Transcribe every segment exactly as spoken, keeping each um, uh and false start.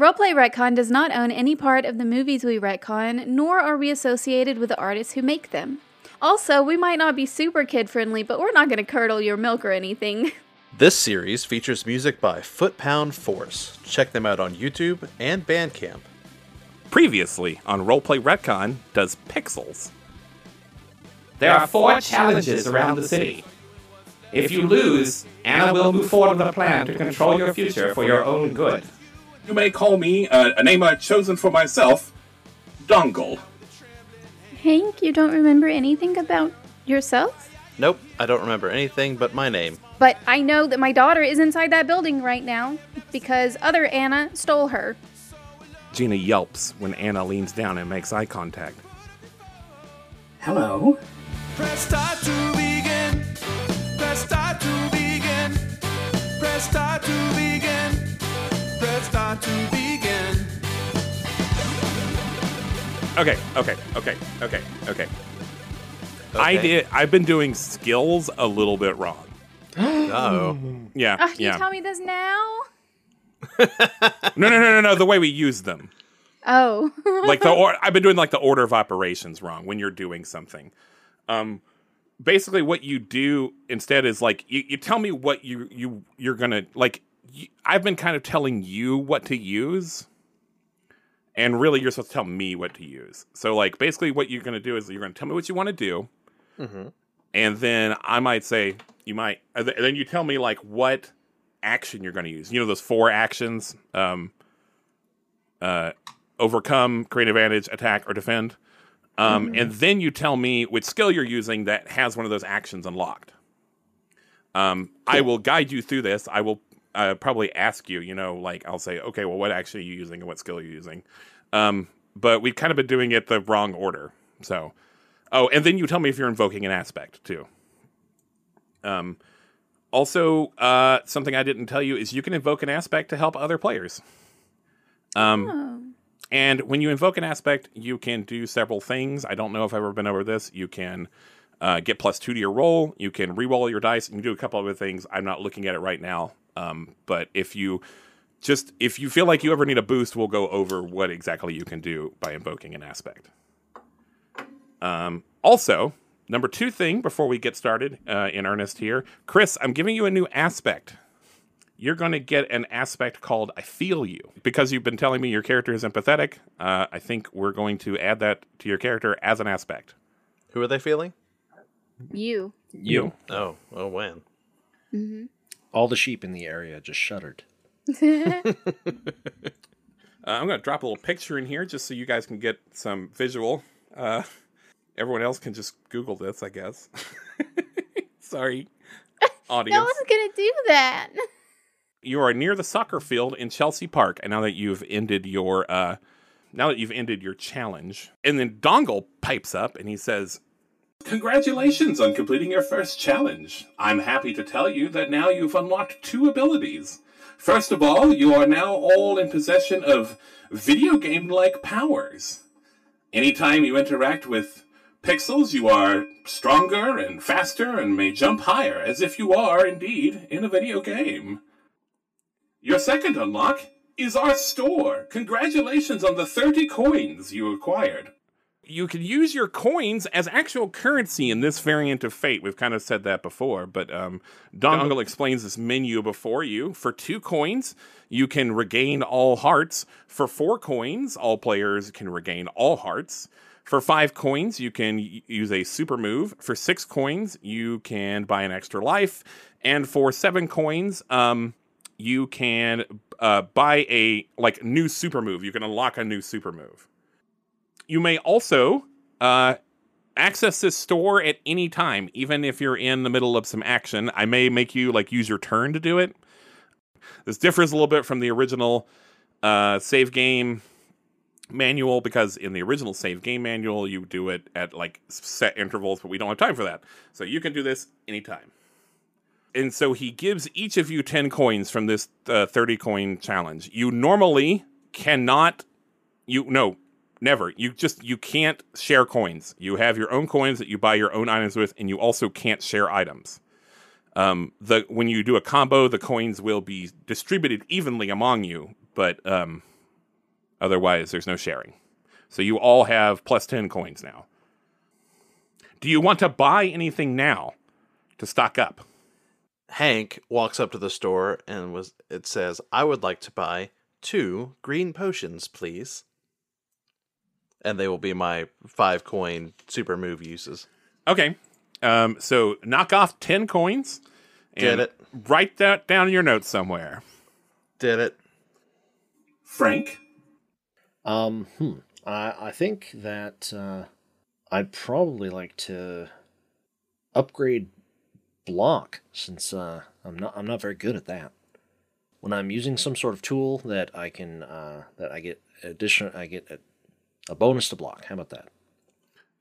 Roleplay Retcon does not own any part of the movies we retcon, nor are we associated with the artists who make them. Also, we might not be super kid-friendly, but we're not going to curdle your milk or anything. This series features music by Foot Pound Force. Check them out on YouTube and Bandcamp. Previously on Roleplay Retcon does Pixels. There are four challenges around the city. If you lose, Anna will move forward with a plan to control your future for your own good. You may call me uh, a name I've chosen for myself, Dongle. Hank, you don't remember anything about yourself? Nope, I don't remember anything but my name. But I know that my daughter is inside that building right now because other Anna stole her. Gina yelps when Anna leans down and makes eye contact. Hello. Press start to begin. Press start to begin. Press start to begin. Start to begin. Okay, okay, okay, okay, okay. I did. I've been doing skills a little bit wrong. Oh, yeah. Uh, yeah. You tell me this now? no, no, no, no, no. The way we use them. Oh. like the or, I've been doing like the order of operations wrong when you're doing something. Um, basically, what you do instead is like you, you tell me what you you you're gonna like. I've been kind of telling you what to use, and really you're supposed to tell me what to use. So, like, basically what you're going to do is you're going to tell me what you want to do, mm-hmm. and then I might say, you might, and then you tell me, like, what action you're going to use. You know those four actions? Um, uh, overcome, create advantage, attack, or defend. Um, mm-hmm. And then you tell me which skill you're using that has one of those actions unlocked. Um, cool. I will guide you through this. I will Uh, probably ask you, you know, like I'll say, okay, well, what action are you using and what skill are you using? Um, but we've kind of been doing it the wrong order. So, oh, and then you tell me if you're invoking an aspect too. Um, also, uh, something I didn't tell you is you can invoke an aspect to help other players. Um, oh. And when you invoke an aspect, you can do several things. I don't know if I've ever been over this. You can uh, get plus two to your roll. You can re-roll your dice. You can do a couple other things. I'm not looking at it right now. Um, but if you just if you feel like you ever need a boost, we'll go over what exactly you can do by invoking an aspect. Um, also, number two thing before we get started uh, in earnest here, Chris, I'm giving you a new aspect. You're going to get an aspect called I Feel You. Because you've been telling me your character is empathetic, uh, I think we're going to add that to your character as an aspect. Who are they feeling? You. You. Oh, oh, wow. Mm-hmm. All the sheep in the area just shuddered. uh, I'm going to drop a little picture in here just so you guys can get some visual. Uh, everyone else can just Google this, I guess. Sorry, audience. No one's going to do that. You are near the soccer field in Chelsea Park, and now that you've ended your, uh, now that you've ended your challenge, and then Dongle pipes up and he says, "Congratulations on completing your first challenge. I'm happy to tell you that now you've unlocked two abilities. First of all, you are now all in possession of video game-like powers. Anytime you interact with pixels, you are stronger and faster and may jump higher, as if you are, indeed, in a video game. Your second unlock is our store. Congratulations on the thirty coins you acquired. You can use your coins as actual currency in this variant of Fate." We've kind of said that before, but um, Dongle Don- explains this menu before you. For two coins, you can regain all hearts. For four coins, all players can regain all hearts. For five coins, you can y- use a super move. For six coins, you can buy an extra life. And for seven coins, um, you can uh, buy a like new super move. You can unlock a new super move. You may also uh, access this store at any time, even if you're in the middle of some action. I may make you like use your turn to do it. This differs a little bit from the original uh, save game manual, because in the original save game manual, you do it at like set intervals, but we don't have time for that. So you can do this anytime. And so he gives each of you ten coins from this uh, thirty coin challenge. You normally cannot, you no, never. You just, you can't share coins. You have your own coins that you buy your own items with, and you also can't share items. Um, the when you do a combo, the coins will be distributed evenly among you, but um, otherwise there's no sharing. So you all have plus ten coins now. Do you want to buy anything now to stock up? Hank walks up to the store and was it says, "I would like to buy two green potions, please." And they will be my five coin super move uses. Okay. Um, so knock off ten coins and Did it. Write that down in your notes somewhere. Did it. Frank. Um, hmm. I, I think that uh, I'd probably like to upgrade block, since uh, I'm not I'm not very good at that. When I'm using some sort of tool that I can uh, that I get addition I get a, a bonus to block. How about that?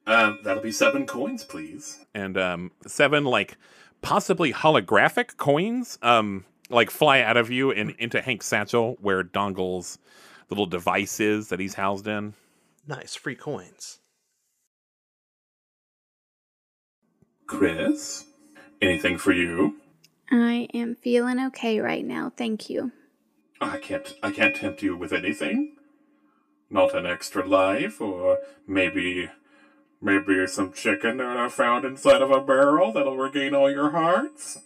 Um, that'll be seven coins, please. And um, seven like possibly holographic coins um like fly out of you and into Hank's satchel where Dongle's little device is that he's housed in. Nice free coins. Chris. Anything for you? I am feeling okay right now, thank you. I can't I can't tempt you with anything. Not an extra life, or maybe maybe some chicken that I found inside of a barrel that'll regain all your hearts?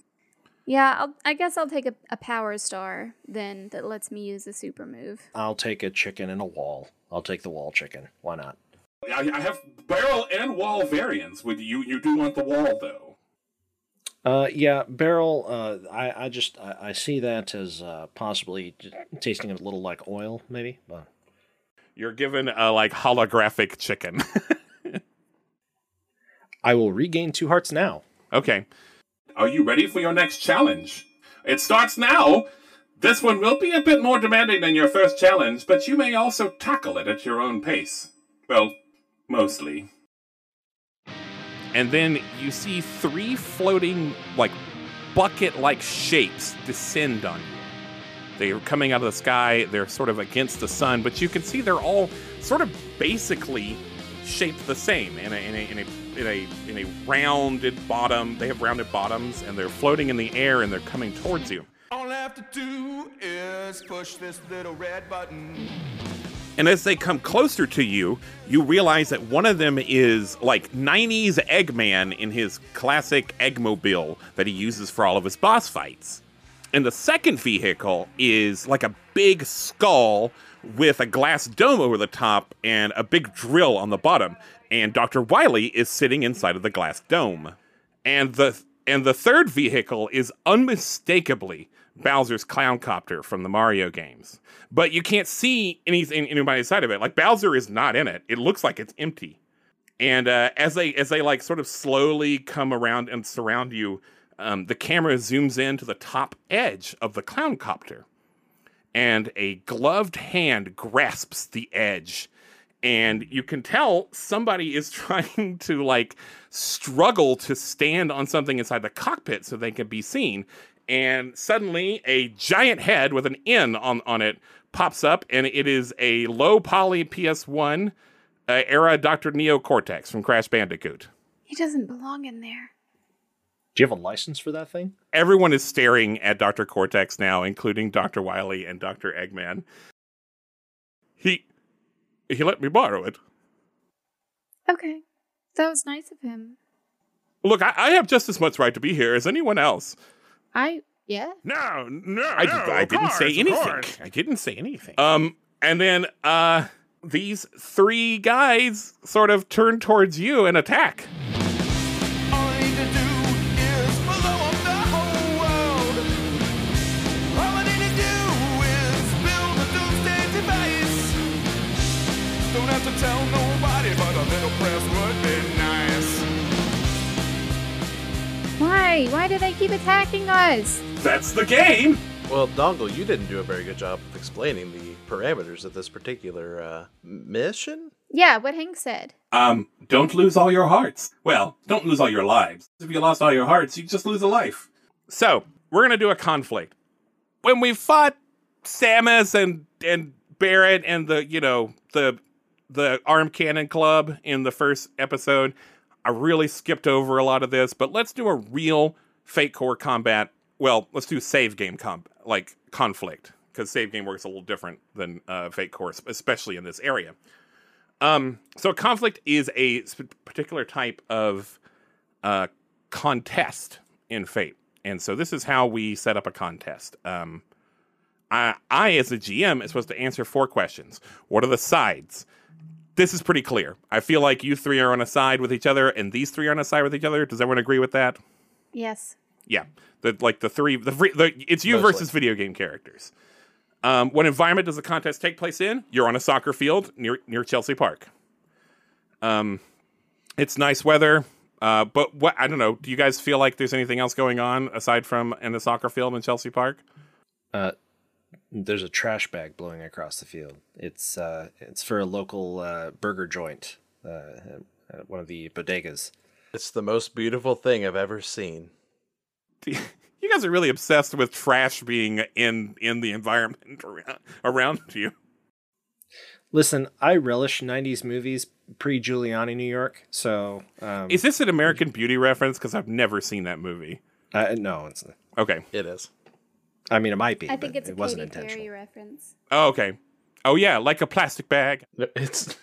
Yeah, I'll, I guess I'll take a, a power star, then, that lets me use the super move. I'll take a chicken and a wall. I'll take the wall chicken. Why not? I, I have barrel and wall variants. Would you, you do want the wall, though. Uh, yeah, barrel, uh, I, I just, I, I see that as, uh, possibly tasting a little like oil, maybe. But... You're given a, like, holographic chicken. I will regain two hearts now. Okay. Are you ready for your next challenge? It starts now! This one will be a bit more demanding than your first challenge, but you may also tackle it at your own pace. Well, mostly. And then you see three floating, like, bucket-like shapes descend on you. They're coming out of the sky. They're sort of against the sun. But you can see they're all sort of basically shaped the same in a, in a, in a, in a, in a rounded bottom. They have rounded bottoms, and they're floating in the air, and they're coming towards you. All I have to do is push this little red button. And as they come closer to you, you realize that one of them is like nineties Eggman in his classic Eggmobile that he uses for all of his boss fights. And the second vehicle is like a big skull with a glass dome over the top and a big drill on the bottom. And Doctor Wily is sitting inside of the glass dome. And the and the third vehicle is unmistakably Bowser's Clowncopter from the Mario games. But you can't see anything, anybody's side of it. Like, Bowser is not in it. It looks like it's empty. And uh, as they, as they like, sort of slowly come around and surround you, um, the camera zooms in to the top edge of the Clowncopter. And a gloved hand grasps the edge. And you can tell somebody is trying to, like, struggle to stand on something inside the cockpit so they can be seen. And suddenly a giant head with an N on, on it pops up, and it is a low-poly P S one uh, era Doctor Neo Cortex from Crash Bandicoot. He doesn't belong in there. Do you have a license for that thing? Everyone is staring at Doctor Cortex now, including Doctor Wily and Doctor Eggman. He, he let me borrow it. Okay. That was nice of him. Look, I, I have just as much right to be here as anyone else. I, yeah. No, no, I, no, I didn't course, say anything. I didn't say anything. Um, and then uh, these three guys sort of turn towards you and attack. All I need to do is blow up the whole world. All I need to do is build a doomsday device. Don't have to tell nobody, but a little press would be nice. Why? Why do they keep attacking us? That's the game! Well, Dongle, you didn't do a very good job of explaining the parameters of this particular uh, mission. Yeah, what Hank said. Um, don't lose all your hearts. Well, don't lose all your lives. If you lost all your hearts, you just lose a life. So, we're going to do a conflict. When we fought Samus and, and Barret and the, you know, the the Arm Cannon Club in the first episode, I really skipped over a lot of this, but let's do a real Fate Core combat. Well, let's do save game com- like conflict, because save game works a little different than uh, Fate Core, especially in this area. Um, so conflict is a particular type of uh, contest in Fate. And so this is how we set up a contest. Um, I, I, as a G M, am supposed to answer four questions. What are the sides? This is pretty clear. I feel like you three are on a side with each other, and these three are on a side with each other. Does everyone agree with that? Yes. Yeah. The, like the three, the, the it's you Mostly. versus video game characters. Um, what environment does the contest take place in? You're on a soccer field near near Chelsea Park. Um, it's nice weather, uh, but what I don't know. Do you guys feel like there's anything else going on aside from in the soccer field in Chelsea Park? Uh, there's a trash bag blowing across the field. It's uh, it's for a local uh, burger joint, uh, at one of the bodegas. It's the most beautiful thing I've ever seen. You guys are really obsessed with trash being in, in the environment around, around you. Listen, I relish nineties movies pre-Giuliani New York, so... Um, is this an American Beauty reference? Because I've never seen that movie. Uh, no, it's not. Okay. It is. I mean, it might be, I think it's it a wasn't Katy intentional. Perry reference. Oh, okay. Oh, yeah, like a plastic bag. It's.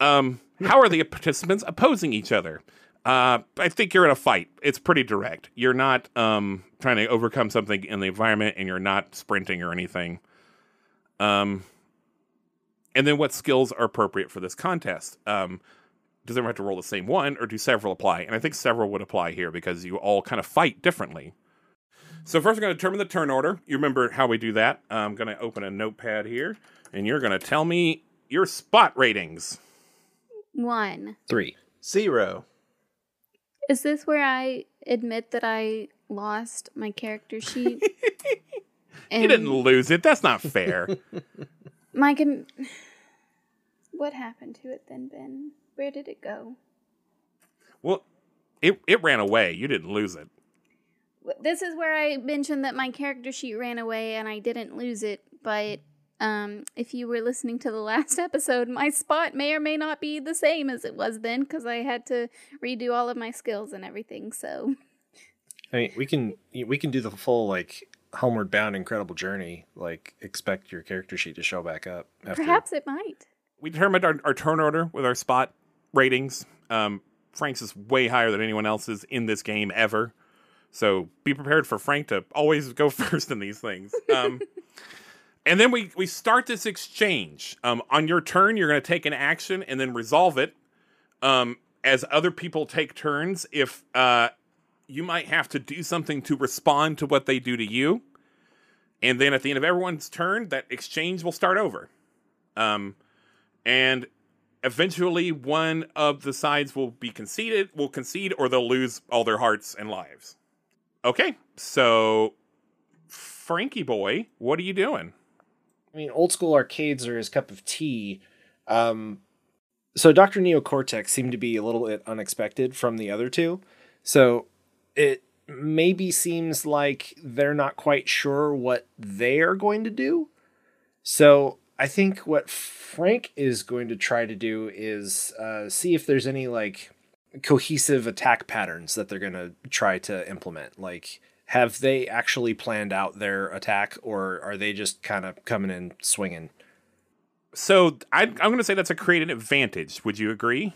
Um, how are the participants opposing each other? Uh, I think you're in a fight. It's pretty direct. You're not um, trying to overcome something in the environment, and you're not sprinting or anything. Um, and then what skills are appropriate for this contest? Um, does everyone have to roll the same one, or do several apply? And I think several would apply here because you all kind of fight differently. So first we're going to determine the turn order. You remember how we do that. I'm going to open a notepad here, and you're going to tell me your spot ratings. One. Three. Zero. Is this where I admit that I lost my character sheet? You didn't lose it. That's not fair. Mike, and what happened to it then, Ben? Where did it go? Well, it it ran away. You didn't lose it. This is where I mentioned that my character sheet ran away and I didn't lose it. But um, if you were listening to the last episode, my spot may or may not be the same as it was then because I had to redo all of my skills and everything. So, I mean, we can we can do the full like Homeward Bound Incredible Journey. Like, expect your character sheet to show back up. After. Perhaps it might. We determined our, our turn order with our spot ratings. Um, Frank's is way higher than anyone else's in this game ever. So be prepared for Frank to always go first in these things. Um, and then we, we start this exchange. Um, on your turn, you're going to take an action and then resolve it. Um, as other people take turns, if uh, you might have to do something to respond to what they do to you. And then at the end of everyone's turn, that exchange will start over. Um, and eventually one of the sides will be conceded, will concede, or they'll lose all their hearts and lives. Okay, so Frankie boy, what are you doing? I mean, old school arcades are his cup of tea. Um, so Doctor Neo Cortex seemed to be a little bit unexpected from the other two. So it maybe seems like they're not quite sure what they are going to do. So I think what Frank is going to try to do is uh, see if there's any like... cohesive attack patterns that they're going to try to implement. Like, have they actually planned out their attack, or are they just kind of coming in swinging? So I, I'm going to say that's a creative advantage. Would you agree?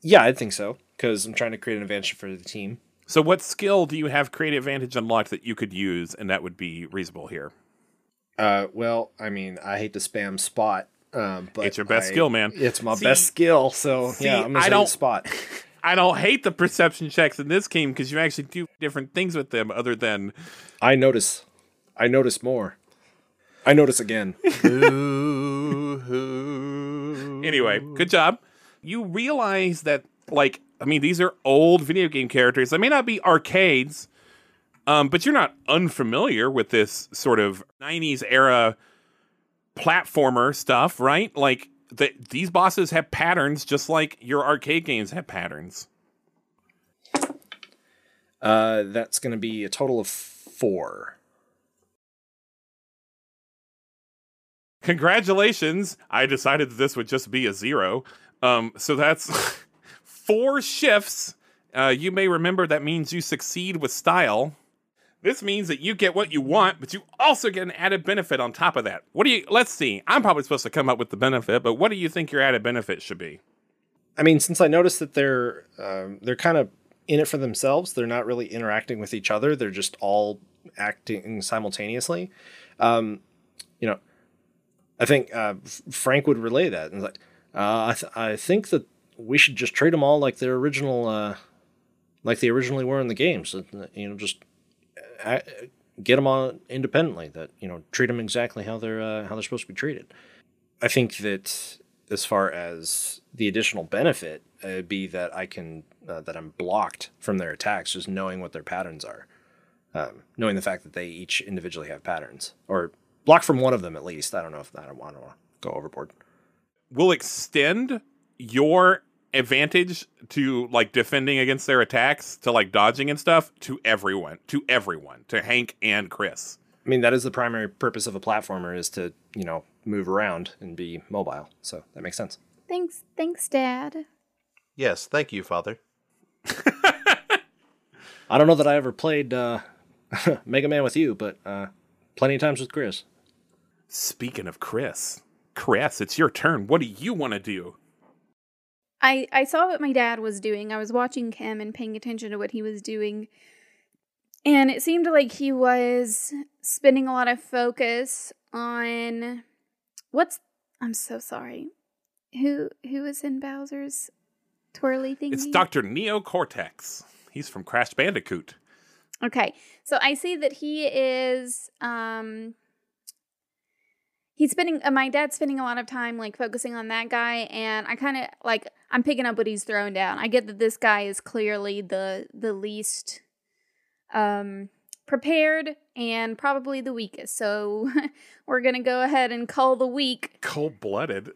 Yeah, I think so. Cause I'm trying to create an advantage for the team. So what skill do you have creative advantage unlocked that you could use? And that would be reasonable here. Uh, well, I mean, I hate to spam spot. Um, but it's your best I, skill, man. It's my see, best skill. So see, yeah, I'm going to say spot. I don't hate the perception checks in this game because you actually do different things with them other than... I notice. I notice more. I notice again. Anyway, good job. You realize that, like, I mean, these are old video game characters. They may not be arcades, Um, but you're not unfamiliar with this sort of nineties era platformer stuff, right? Like, the, these bosses have patterns just like your arcade games have patterns. Uh, that's going to be a total of four. Congratulations. I decided that this would just be a zero. Um, so that's four shifts. Uh, you may remember that means you succeed with style. This means that you get what you want, but you also get an added benefit on top of that. What do you, let's see, I'm probably supposed to come up with the benefit, but what do you think your added benefit should be? I mean, since I noticed that they're, um, they're kind of in it for themselves, they're not really interacting with each other. They're just all acting simultaneously. Um, you know, I think uh, Frank would relay that. And like, uh, I, th- I think that we should just treat them all like their original, uh, like they originally were in the games. So, you know, just uh, get them on independently. That you know, treat them exactly how they're uh, how they're supposed to be treated. I think that as far as the additional benefit, it'd be that I can uh, that I'm blocked from their attacks, just knowing what their patterns are, um, knowing the fact that they each individually have patterns or. Block from one of them, at least. I don't know if I don't want to go overboard. We'll extend your advantage to, like, defending against their attacks, to, like, dodging and stuff, to everyone. To everyone. To Hank and Chris. I mean, that is the primary purpose of a platformer, is to, you know, move around and be mobile. So that makes sense. Thanks. Thanks, Dad. Yes. Thank you, Father. I don't know that I ever played uh, Mega Man with you, but uh, plenty of times with Chris. Speaking of Chris, Chris, it's your turn. What do you want to do? I, I saw what my dad was doing. I was watching him and paying attention to what he was doing. And it seemed like he was spending a lot of focus on... What's... I'm so sorry. Who who is in Bowser's twirly thingy? It's Doctor Neo Cortex. He's from Crash Bandicoot. Okay, so I see that he is, um, he's spending, uh, my dad's spending a lot of time, like, focusing on that guy, and I kind of, like, I'm picking up what he's throwing down. I get that this guy is clearly the, the least, um, prepared and probably the weakest, so we're going to go ahead and call the weak. Cold-blooded.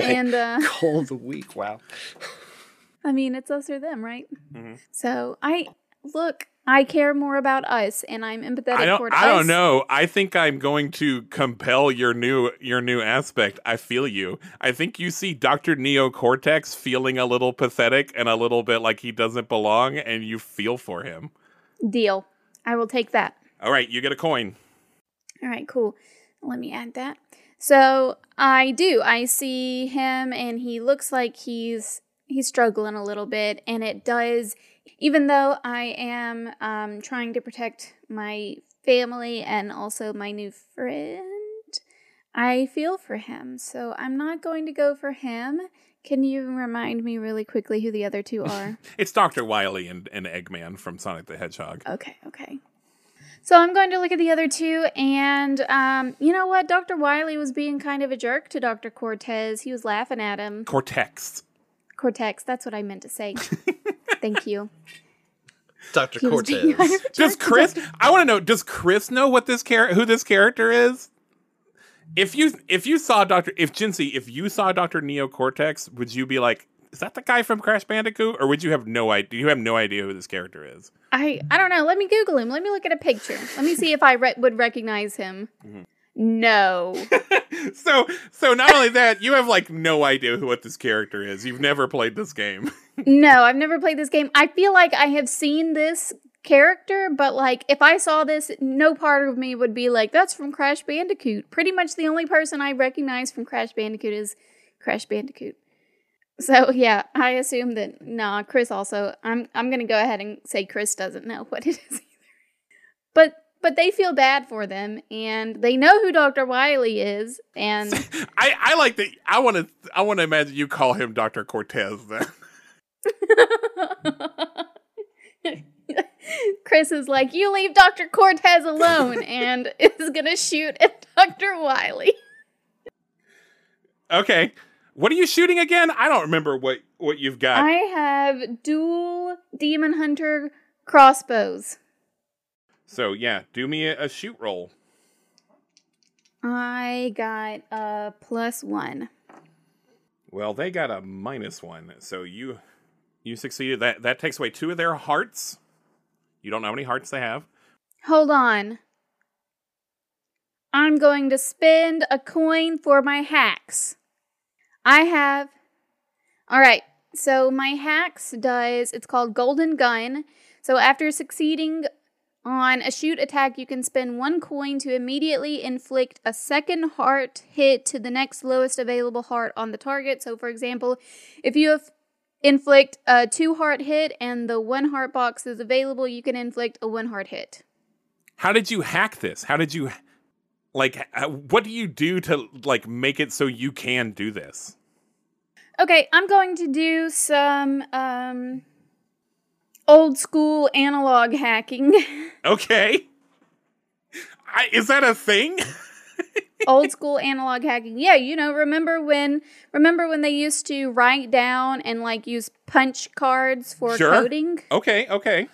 and, uh... Call the weak, wow. I mean, it's us or them, right? Mm-hmm. So, I, look... I care more about us, and I'm empathetic toward us. I don't know. I think I'm going to compel your new your new aspect. I feel you. I think you see Doctor Neo Cortex feeling a little pathetic and a little bit like he doesn't belong, and you feel for him. Deal. I will take that. All right, you get a coin. All right, cool. Let me add that. So I do. I see him, and he looks like he's he's struggling a little bit, and it does... Even though I am um, trying to protect my family and also my new friend, I feel for him. So I'm not going to go for him. Can you remind me really quickly who the other two are? It's Doctor Wily and, and Eggman from Sonic the Hedgehog. Okay, okay. So I'm going to look at the other two, and um, you know what? Doctor Wily was being kind of a jerk to Doctor Cortez. He was laughing at him. Cortex. Cortex, that's what I meant to say. Thank you. Doctor He Cortez. Does Chris I want to know, does Chris know what this char- who this character is? If you if you saw Doctor if Jensi, if you saw Doctor Neo Cortex, would you be like, is that the guy from Crash Bandicoot? Or would you have no idea you have no idea who this character is? I, I don't know. Let me Google him. Let me look at a picture. Let me see if I re- would recognize him. Mm-hmm. No. so so not only that, you have like no idea who, what this character is. You've never played this game. No, I've never played this game. I feel like I have seen this character, but like if I saw this, no part of me would be like, that's from Crash Bandicoot. Pretty much the only person I recognize from Crash Bandicoot is Crash Bandicoot. So yeah, I assume that nah, Chris also I'm I'm gonna go ahead and say Chris doesn't know what it is either. But But they feel bad for them, and they know who Doctor Wily is. And I, I like that. I want to. I want to imagine you call him Doctor Cortez. Then Chris is like, "You leave Doctor Cortez alone," and is gonna shoot at Doctor Wily. Okay, what are you shooting again? I don't remember what what you've got. I have dual Demon Hunter crossbows. So, yeah, do me a, a shoot roll. I got a plus one. Well, they got a minus one, so you you succeeded. That that takes away two of their hearts. You don't know how many hearts they have. Hold on. I'm going to spend a coin for my hacks. I have... All right, so my hacks does... It's called Golden Gun. So after succeeding on a shoot attack, you can spend one coin to immediately inflict a second heart hit to the next lowest available heart on the target. So for example, if you have inflict a two heart hit and the one heart box is available, you can inflict a one heart hit. How did you hack this? How did you... Like, what do you do to, like, make it so you can do this? Okay, I'm going to do some um, old school analog hacking. Okay. I, is that a thing? Old school analog hacking. Yeah, you know, remember when remember when they used to write down and, like, use punch cards for sure. Coding? Okay, okay.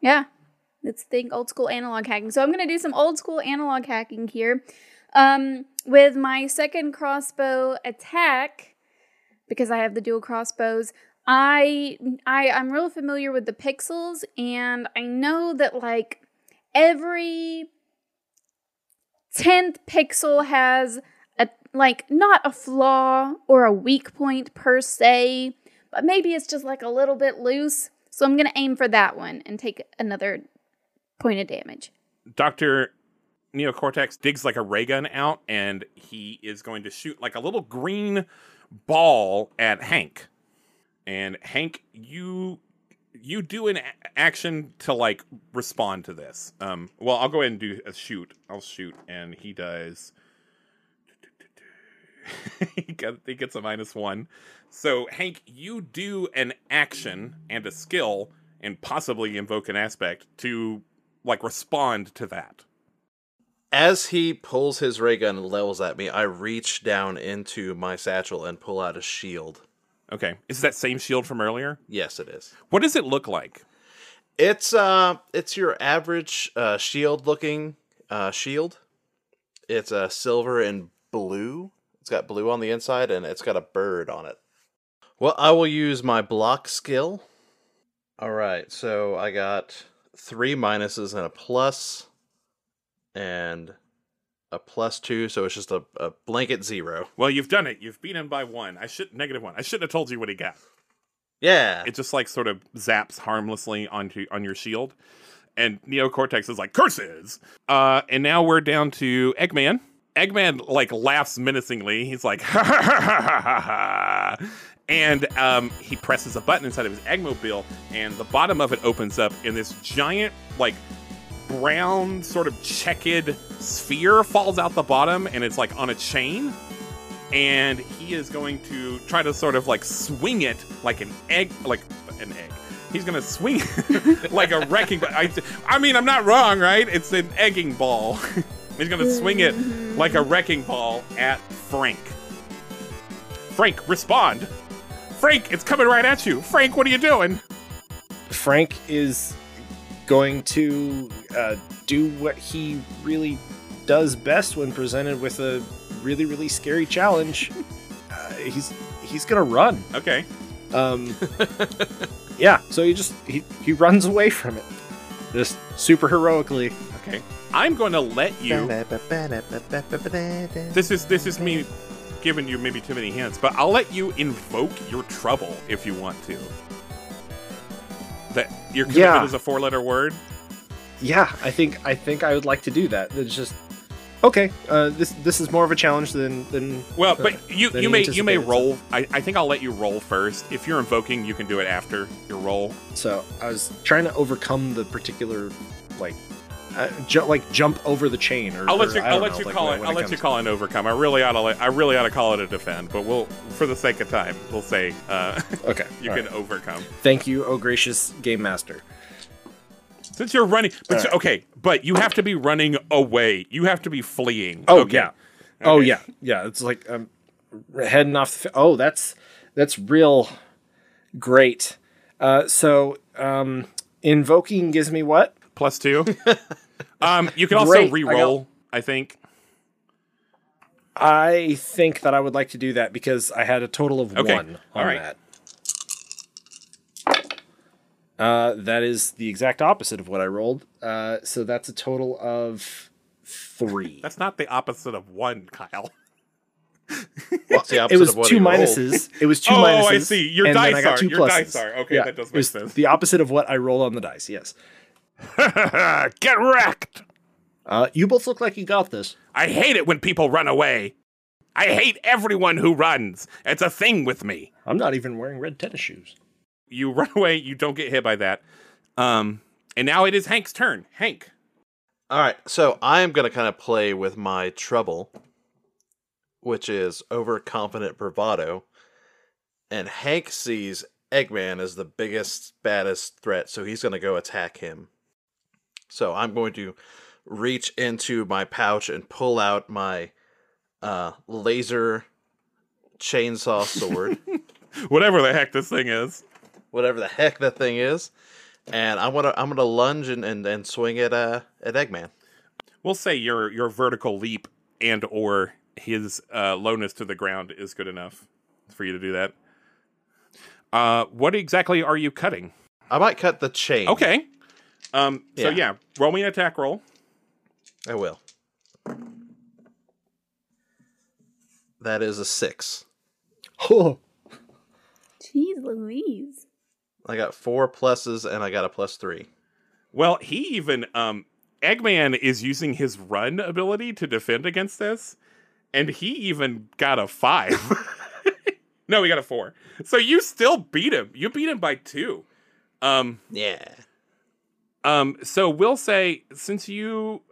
Yeah. It's the old school analog hacking. So I'm going to do some old school analog hacking here um, with my second crossbow attack because I have the dual crossbows. I I I'm real familiar with the pixels, and I know that like every tenth pixel has a like not a flaw or a weak point per se, but maybe it's just like a little bit loose. So I'm going to aim for that one and take another point of damage. Doctor Neo Cortex digs like a ray gun out, and he is going to shoot like a little green ball at Hank. And Hank, you you do an a- action to like respond to this. Um, well, I'll go ahead and do a shoot. I'll shoot, and he does. he, got, he gets a minus one. So Hank, you do an action and a skill, and possibly invoke an aspect to. Like, respond to that. As he pulls his ray gun and levels at me, I reach down into my satchel and pull out a shield. Okay. Is that same shield from earlier? Yes, it is. What does it look like? It's uh, it's your average uh, shield-looking uh, shield. It's uh, silver and blue. It's got blue on the inside, and it's got a bird on it. Well, I will use my block skill. All right, so I got... three minuses and a plus, and a plus two, so it's just a, a blanket zero. Well, you've done it. You've beaten him by one. I should negative one. I shouldn't have told you what he got. Yeah, it just like sort of zaps harmlessly onto on your shield, and Neo Cortex is like curses. Uh, and now we're down to Eggman. Eggman like laughs menacingly. He's like ha ha ha ha ha ha. And um, he presses a button inside of his Eggmobile, and the bottom of it opens up, and this giant, like, brown, sort of checkered sphere falls out the bottom, and it's, like, on a chain. And he is going to try to sort of, like, swing it like an egg, like an egg. He's going to swing it like a wrecking ball. I, I mean, I'm not wrong, right? It's an egging ball. He's going to swing it like a wrecking ball at Frank. Frank, respond! Frank, it's coming right at you. Frank, what are you doing? Frank is going to uh, do what he really does best when presented with a really, really scary challenge. Uh, he's he's going to run. Okay. Um. yeah, so he just he, he runs away from it. Just super heroically. Okay. I'm going to let you... This is This is me... given you maybe too many hints, but I'll let you invoke your trouble if you want to. That your commitment yeah. is a four-letter word. Yeah, I think I think I would like to do that. It's just okay. Uh, this this is more of a challenge than than. Well, uh, but you you may you may roll. I, I think I'll let you roll first. If you're invoking, you can do it after your roll. So I was trying to overcome the particular like. Uh, ju- like jump over the chain, or I'll let you. Or, I'll let know, you like call when, it. When I'll it let you call it an overcome. I really ought to. Let, I really ought to call it a defend. But we'll, for the sake of time, we'll say. Uh, okay, you all can right. overcome. Thank you, oh gracious game master. Since you're running, but right. okay, but you have to be running away. You have to be fleeing. Oh okay. yeah. Okay. Oh yeah. Yeah. It's like um, heading off. The, oh, that's that's real great. Uh, so um, invoking gives me what? Plus two. Um, you can also Great. re-roll, I, I think. I think that I would like to do that because I had a total of okay. one on All right. that. Uh, that is the exact opposite of what I rolled. Uh, so that's a total of three. That's not the opposite of one, Kyle. What's the opposite it was of what two minuses. Rolled? It was two oh, minuses. Oh, I see. Your dice are. Your pluses. dice are. Okay, yeah, that does make sense. The opposite of what I rolled on the dice, yes. Get wrecked! Uh, you both look like you got this. I hate it when people run away. I hate everyone who runs. It's a thing with me. I'm not even wearing red tennis shoes. You run away, you don't get hit by that. Um, and now it is Hank's turn. Hank. All right, so I'm going to kind of play with my trouble, which is overconfident bravado. And Hank sees Eggman as the biggest, baddest threat, so he's going to go attack him. So I'm going to reach into my pouch and pull out my uh, laser chainsaw sword. Whatever the heck this thing is. Whatever the heck that thing is. And I'm gonna I'm gonna lunge and, and, and swing at uh at Eggman. We'll say your your vertical leap and or his uh, lowness to the ground is good enough for you to do that. Uh, what exactly are you cutting? I might cut the chain. Okay. Um. So yeah, yeah roll me an attack roll. I will. That is a six. Oh. Jeez Louise. I got four pluses, and I got a plus three. Well, he even... Um, Eggman is using his run ability to defend against this, and he even got a five. No, he got a four. So you still beat him. You beat him by two. Um, yeah. Um, so we'll say, since you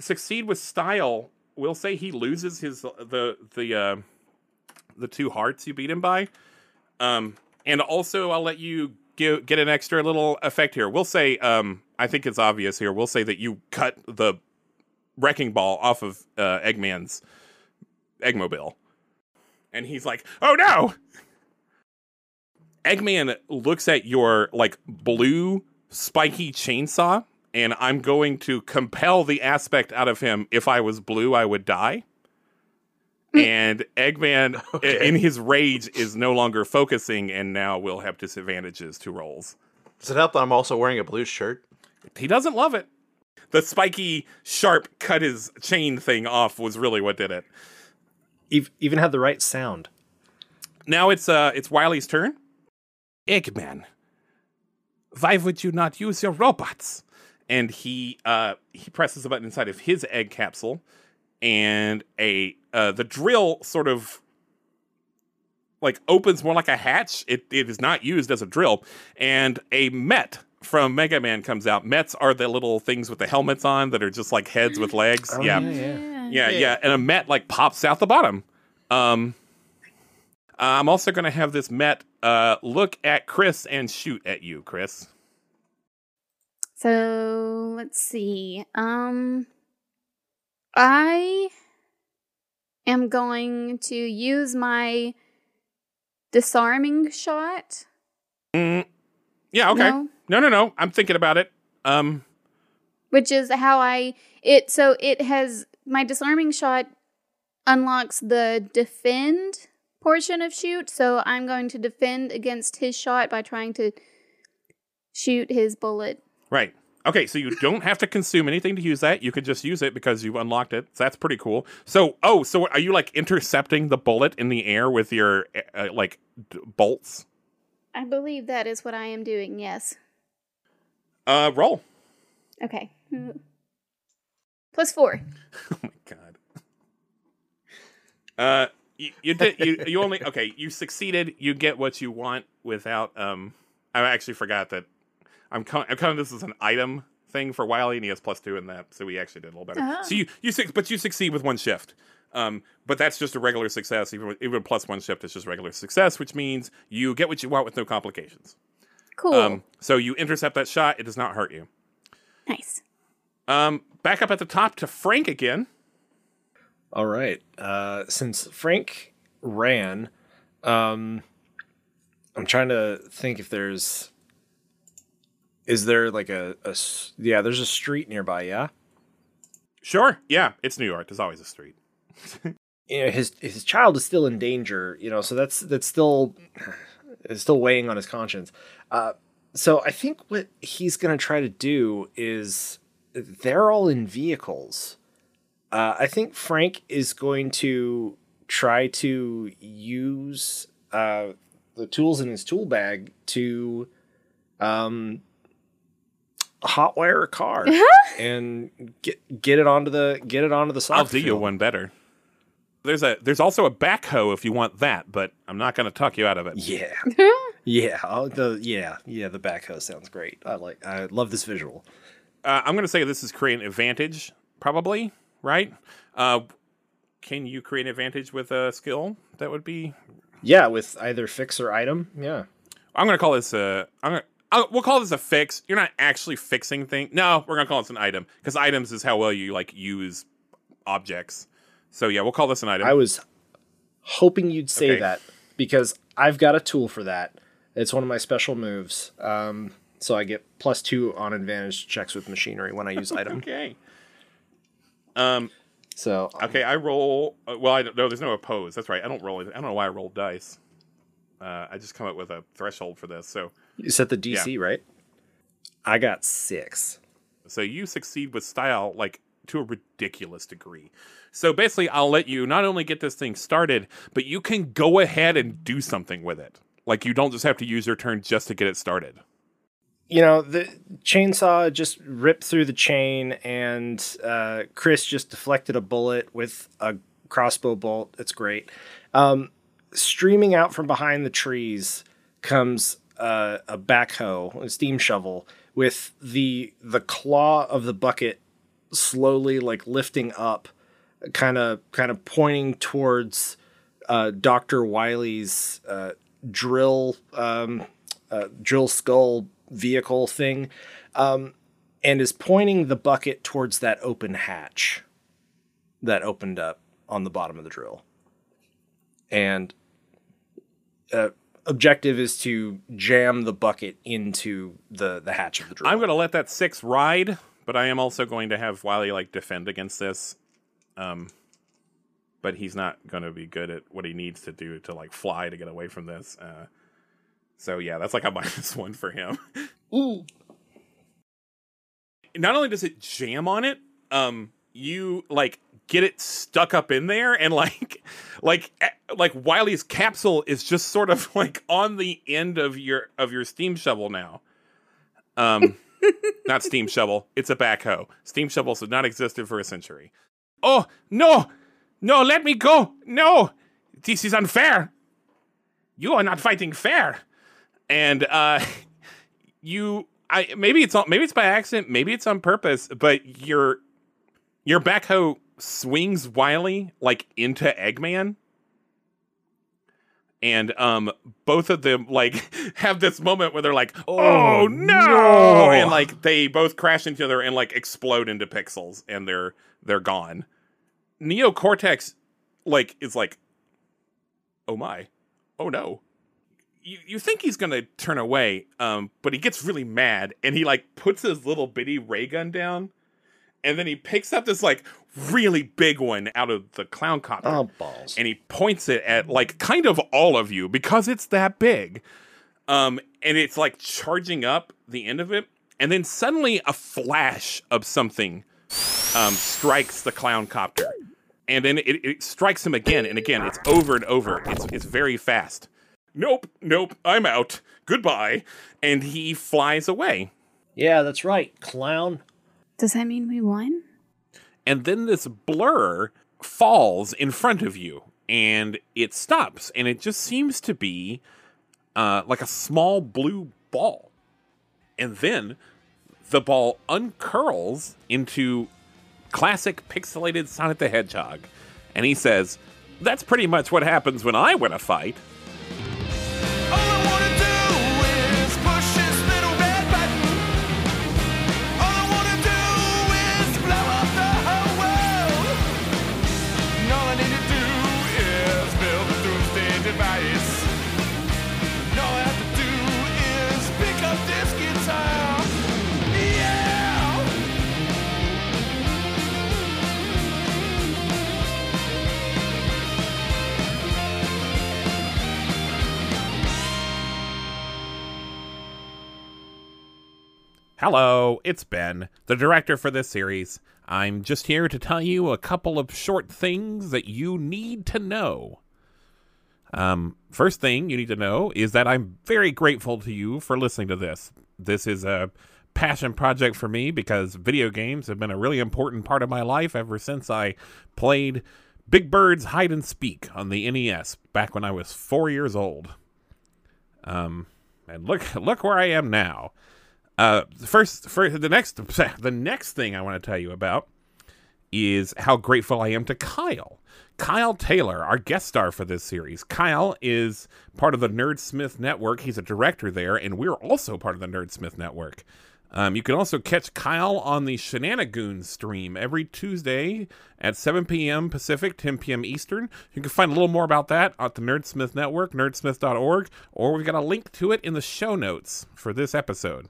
succeed with style, we'll say he loses his the the uh, the two hearts you beat him by. Um, and also, I'll let you... Get, get an extra little effect here. We'll say, um, I think it's obvious here. We'll say that you cut the wrecking ball off of uh, Eggman's Eggmobile. And he's like, oh no! Eggman looks at your, like, blue spiky chainsaw, and I'm going to compel the aspect out of him. If I was blue, I would die. And Eggman, okay. in his rage, is no longer focusing, and now will have disadvantages to rolls. Does it help that I'm also wearing a blue shirt? He doesn't love it. The spiky, sharp, cut his chain thing off was really what did it. You've even had the right sound. Now it's uh, it's Wily's turn. Eggman, why would you not use your robots? And he uh, he presses a button inside of his egg capsule, and a uh, the drill sort of like opens more like a hatch. It it is not used as a drill, and a Met from Mega Man comes out. Mets are the little things with the helmets on that are just like heads with legs. Oh, yeah. Yeah, yeah. yeah, yeah, yeah. And a Met like pops out the bottom. Um, I'm also going to have this Met uh, look at Chris and shoot at you, Chris. So let's see. Um. I am going to use my disarming shot. Mm, yeah, okay. No? no, no, no. I'm thinking about it. Um, Which is how I... it. So it has... My disarming shot unlocks the defend portion of shoot. So I'm going to defend against his shot by trying to shoot his bullet. Right. Okay, so you don't have to consume anything to use that. You could just use it because you unlocked it. So that's pretty cool. So, oh, so are you, like, intercepting the bullet in the air with your, uh, like, d- bolts? I believe that is what I am doing, yes. Uh, roll. Okay. Plus four. Oh, my God. Uh, you, you did, you, you only, okay, you succeeded. You get what you want without, um, I actually forgot that. I'm kind of, I'm kind of, this is an item thing for Wily, and he has plus two in that, so we actually did a little better. Uh-huh. So you, you, but you succeed with one shift. Um, but that's just a regular success. Even with, even plus one shift, it's just regular success, which means you get what you want with no complications. Cool. Um, so you intercept that shot. It does not hurt you. Nice. Um, back up at the top to Frank again. All right. Uh, since Frank ran, um, I'm trying to think if there's... Is there like a, a, yeah, there's a street nearby, yeah? Sure. Yeah. It's New York. There's always a street. You know, his his child is still in danger, you know, so that's that's still it's still weighing on his conscience. Uh, so I think what he's going to try to do is they're all in vehicles. Uh, I think Frank is going to try to use uh, the tools in his tool bag to um, hotwire a car and get get it onto the get it onto the side. I'll do field. you one better. There's a there's also a backhoe if you want that, but I'm not going to talk you out of it. Yeah, yeah, I'll, the yeah, yeah. The backhoe sounds great. I like. I love this visual. Uh, I'm going to say this is create an advantage, probably, right? Uh, can you create an advantage with a skill? That would be yeah, with either fix or item. Yeah, I'm going to call this a. I'm gonna, I'll, we'll call this a fix. You're not actually fixing things. No, we're going to call this an item because items is how well you like use objects. So, yeah, we'll call this an item. I was hoping you'd say okay. that because I've got a tool for that. It's one of my special moves. Um, so I get plus two on advantage checks with machinery when I use item. Okay. Um. So. Um, okay, I roll. Uh, well, I don't, no, there's no oppose. That's right. I don't roll anything. I don't know why I rolled dice. Uh, I just come up with a threshold for this. So you set the D C, yeah. right? I got six. So you succeed with style, like, to a ridiculous degree. So basically, I'll let you not only get this thing started, but you can go ahead and do something with it. Like, you don't just have to use your turn just to get it started. You know, the chainsaw just ripped through the chain, and uh, Chris just deflected a bullet with a crossbow bolt. It's great. Um, streaming out from behind the trees comes uh, a backhoe, a steam shovel, with the the claw of the bucket slowly, like, lifting up, kind of kind of pointing towards uh, Doctor Wily's uh, drill um, uh, drill skull vehicle thing, um, and is pointing the bucket towards that open hatch that opened up on the bottom of the drill. And uh, objective is to jam the bucket into the, the hatch of the drill. I'm going to let that six ride, but I am also going to have Wily, like, defend against this. Um, but he's not going to be good at what he needs to do to, like, fly to get away from this. Uh, so, yeah, that's like a minus one for him. Ooh. Not only does it jam on it, um, you, like, get it stuck up in there, and, like, like, like Wily's capsule is just sort of, like, on the end of your, of your steam shovel now. Um... Not steam shovel. It's a backhoe. Steam shovels have not existed for a century. Oh, no. No, let me go. No. This is unfair. You are not fighting fair. And uh, you, I maybe it's maybe it's by accident. Maybe it's on purpose. But your your backhoe swings Wily, like, into Eggman. And um, both of them, like, have this moment where they're like, oh, oh no! no! And, like, they both crash into each other and, like, explode into pixels. And they're they're gone. Neo Cortex, like, is like, oh my. Oh no. You, you think he's going to turn away, um, but he gets really mad. And he, like, puts his little bitty ray gun down. And then he picks up this, like, really big one out of the clowncopter. Oh, balls. And he points it at, like, kind of all of you because it's that big. Um, and it's, like, charging up the end of it. And then suddenly a flash of something um, strikes the clowncopter. And then it, it strikes him again and again. It's over and over. It's, it's very fast. Nope, nope, I'm out. Goodbye. And he flies away. Yeah, that's right, clown. Does that mean we won? And then this blur falls in front of you, and it stops, and it just seems to be uh, like a small blue ball. And then the ball uncurls into classic pixelated Sonic the Hedgehog, and he says, "That's pretty much what happens when I win a fight." Hello, it's Ben, the director for this series. I'm just here to tell you a couple of short things that you need to know. Um, first thing you need to know is that I'm very grateful to you for listening to this. This is a passion project for me because video games have been a really important part of my life ever since I played Big Bird's Hide and Speak on the N E S back when I was four years old. Um, and look, look where I am now. Uh, first, first, the next, the next thing I want to tell you about is how grateful I am to Kyle. Kyle Taylor, our guest star for this series. Kyle is part of the NerdSmith Network. He's a director there, and we're also part of the NerdSmith Network. Um, you can also catch Kyle on the Shenanagoon stream every Tuesday at seven p.m. Pacific, ten p.m. Eastern. You can find a little more about that at the NerdSmith Network, nerdsmith dot org, or we've got a link to it in the show notes for this episode.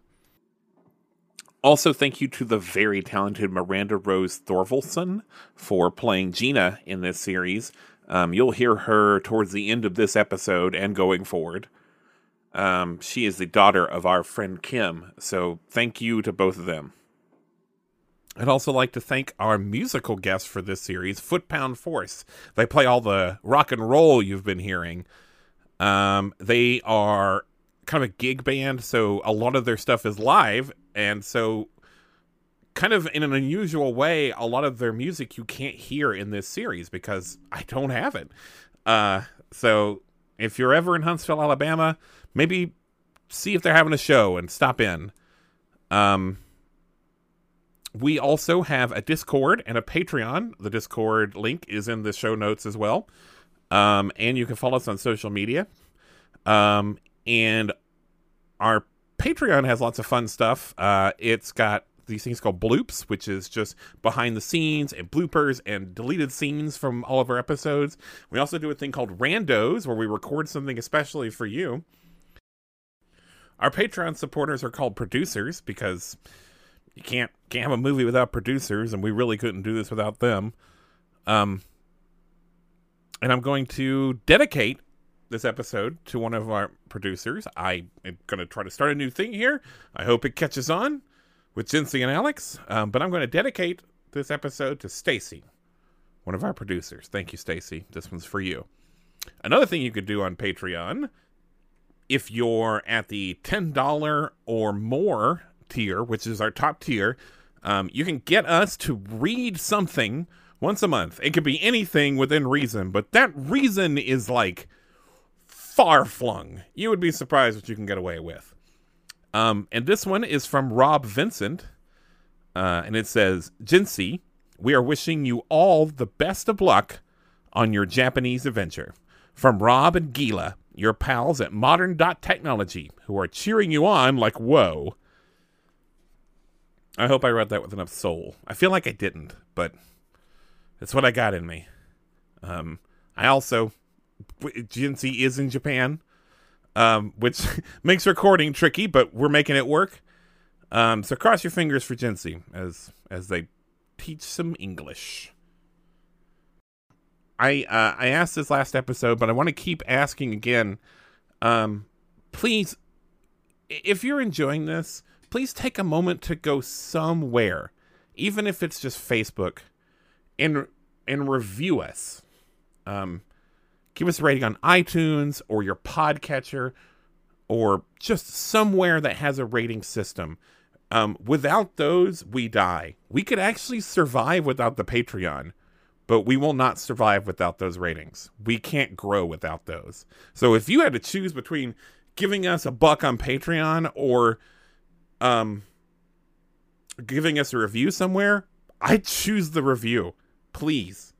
Also, thank you to the very talented Miranda Rose Thorvalson for playing Gina in this series. Um, you'll hear her towards the end of this episode and going forward. Um, she is the daughter of our friend Kim, so thank you to both of them. I'd also like to thank our musical guest for this series, Foot Pound Force. They play all the rock and roll you've been hearing. Um, they are kind of a gig band, so a lot of their stuff is live. And so, kind of in an unusual way, a lot of their music you can't hear in this series because I don't have it. Uh, so, if you're ever in Huntsville, Alabama, maybe see if they're having a show and stop in. Um, we also have a Discord and a Patreon. The Discord link is in the show notes as well. Um, and you can follow us on social media. Um, and our Patreon has lots of fun stuff. Uh, it's got these things called bloops, which is just behind the scenes and bloopers and deleted scenes from all of our episodes. We also do a thing called randos, where we record something especially for you. Our Patreon supporters are called producers because you can't can't have a movie without producers, and we really couldn't do this without them. Um, and I'm going to dedicate this episode to one of our producers. I am going to try to start a new thing here. I hope it catches on with Jensi and Alex. Um, but I'm going to dedicate this episode to Stacy, one of our producers. Thank you, Stacy. This one's for you. Another thing you could do on Patreon, if you're at the ten dollars or more tier, which is our top tier, um, you can get us to read something once a month. It could be anything within reason, but that reason is like far-flung. You would be surprised what you can get away with. Um, and this one is from Rob Vincent. Uh, and it says, Jensi, we are wishing you all the best of luck on your Japanese adventure. From Rob and Gila, your pals at modern dot technology, who are cheering you on like, whoa. I hope I read that with enough soul. I feel like I didn't, but that's what I got in me. Um, I also... Jensi is in Japan, um, which makes recording tricky, but we're making it work. Um, so cross your fingers for Jensi as as they teach some English. I uh, I asked this last episode, but I want to keep asking again. Um, please, if you're enjoying this, please take a moment to go somewhere, even if it's just Facebook, and and review us. Um. Give us a rating on iTunes or your podcatcher or just somewhere that has a rating system. Um, without those, we die. We could actually survive without the Patreon, but we will not survive without those ratings. We can't grow without those. So if you had to choose between giving us a buck on Patreon or um, giving us a review somewhere, I'd choose the review. Please.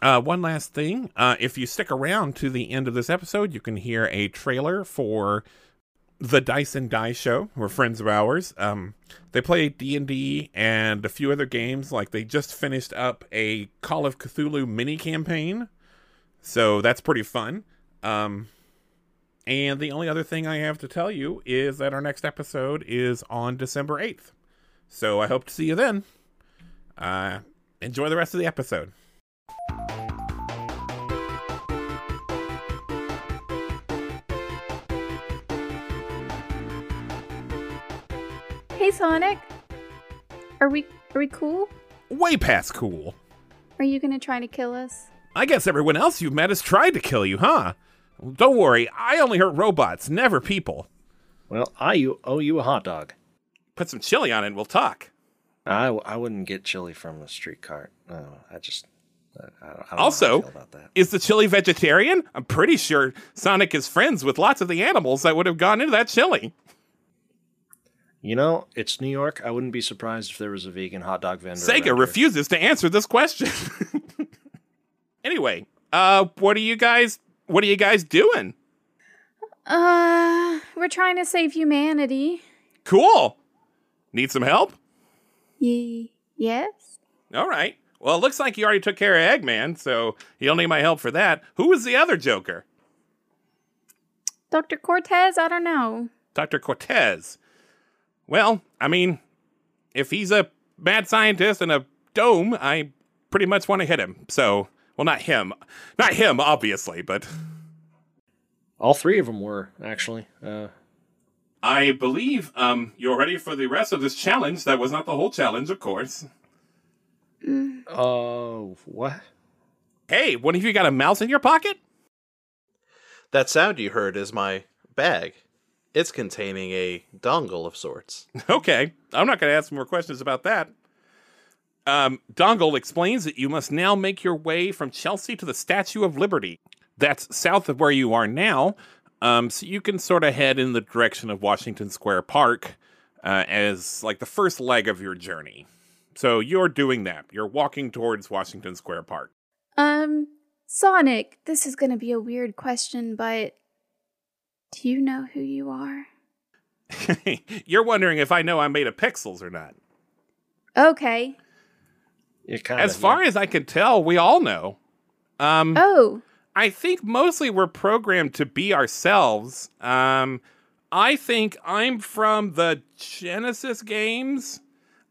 Uh, one last thing, uh, if you stick around to the end of this episode, you can hear a trailer for the Dice and Die Show, who are friends of ours. Um, they play D and D and a few other games, like they just finished up a Call of Cthulhu mini-campaign, so that's pretty fun. Um, and the only other thing I have to tell you is that our next episode is on December eighth, so I hope to see you then. Uh, enjoy the rest of the episode. Hey, Sonic. Are we are we cool? Way past cool. Are you gonna try to kill us? I guess everyone else you've met has tried to kill you, huh? Don't worry, I only hurt robots, never people. Well, I owe you a hot dog. Put some chili on it and we'll talk. I, I wouldn't get chili from a street cart. No, I just... I, I don't also, know how I feel about that. Is the chili vegetarian? I'm pretty sure Sonic is friends with lots of the animals that would have gone into that chili. You know, it's New York. I wouldn't be surprised if there was a vegan hot dog vendor. Sega refuses to answer this question. Anyway, uh, what are you guys... What are you guys doing? Uh, we're trying to save humanity. Cool. Need some help? Ye- yes. All right. Well, it looks like you already took care of Eggman, so you'll need my help for that. Who was the other Joker? Doctor Cortez? I don't know. Doctor Cortez. Well, I mean, if he's a mad scientist in a dome, I pretty much want to hit him, so... Well, not him. Not him, obviously, but... All three of them were, actually. Uh... I believe um, you're ready for the rest of this challenge. That was not the whole challenge, of course. Oh, uh, what? Hey, one of you got a mouse in your pocket? That sound you heard is my bag. It's containing a dongle of sorts. Okay, I'm not going to ask more questions about that. Um, Dongle explains that you must now make your way from Chelsea to the Statue of Liberty. That's south of where you are now, um, so you can sort of head in the direction of Washington Square Park uh, as, like, the first leg of your journey. So you're doing that. You're walking towards Washington Square Park. Um, Sonic, this is going to be a weird question, but do you know who you are? You're wondering if I know I made a Pixels or not. Okay. Kinda, as far yeah. as I can tell, we all know. Um, oh. I think mostly we're programmed to be ourselves. Um, I think I'm from the Genesis games.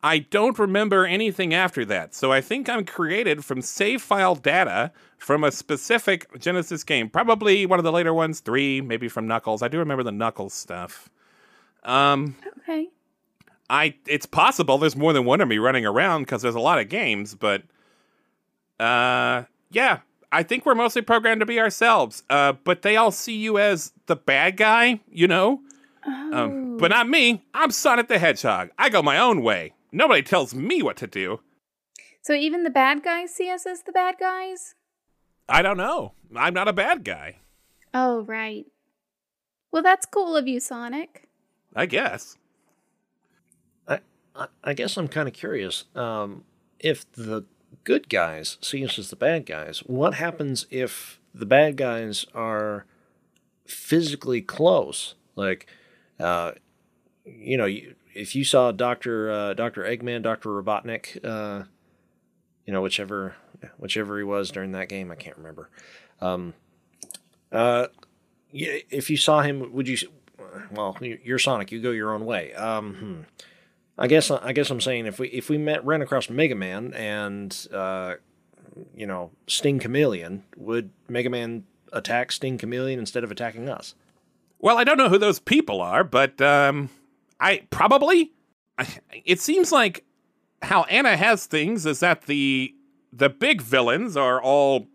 I don't remember anything after that. So I think I'm created from save file data from a specific Genesis game. Probably one of the later ones, three, maybe from Knuckles. I do remember the Knuckles stuff. Um, okay. I, it's possible there's more than one of me running around because there's a lot of games, but uh, yeah, I think we're mostly programmed to be ourselves, uh, but they all see you as the bad guy, you know? Oh. Um, but not me. I'm Sonic the Hedgehog. I go my own way. Nobody tells me what to do. So even the bad guys see us as the bad guys? I don't know. I'm not a bad guy. Oh, right. Well, that's cool of you, Sonic. I guess. I guess I'm kind of curious, um, if the good guys see us as the bad guys, what happens if the bad guys are physically close? Like, uh, you know, you, if you saw Doctor Uh, Doctor Eggman, Doctor Robotnik, uh, you know, whichever whichever he was during that game, I can't remember. Um, uh, if you saw him, would you? Well, you're Sonic. You go your own way. Um, hmm. I guess I guess I'm saying if we if we met ran across Mega Man and uh, you know, Sting Chameleon, would Mega Man attack Sting Chameleon instead of attacking us? Well, I don't know who those people are, but um, I probably I, it seems like how Anna has things is that the the big villains are all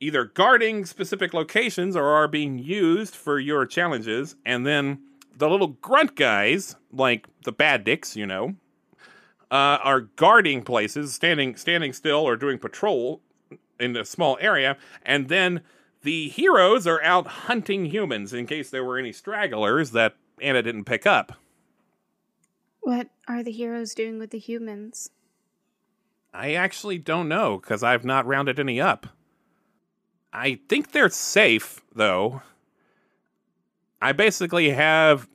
either guarding specific locations or are being used for your challenges, and then the little grunt guys, like the bad dicks, you know, uh, are guarding places, standing standing still or doing patrol in a small area. And then the heroes are out hunting humans in case there were any stragglers that Anna didn't pick up. What are the heroes doing with the humans? I actually don't know, because I've not rounded any up. I think they're safe, though. I basically have,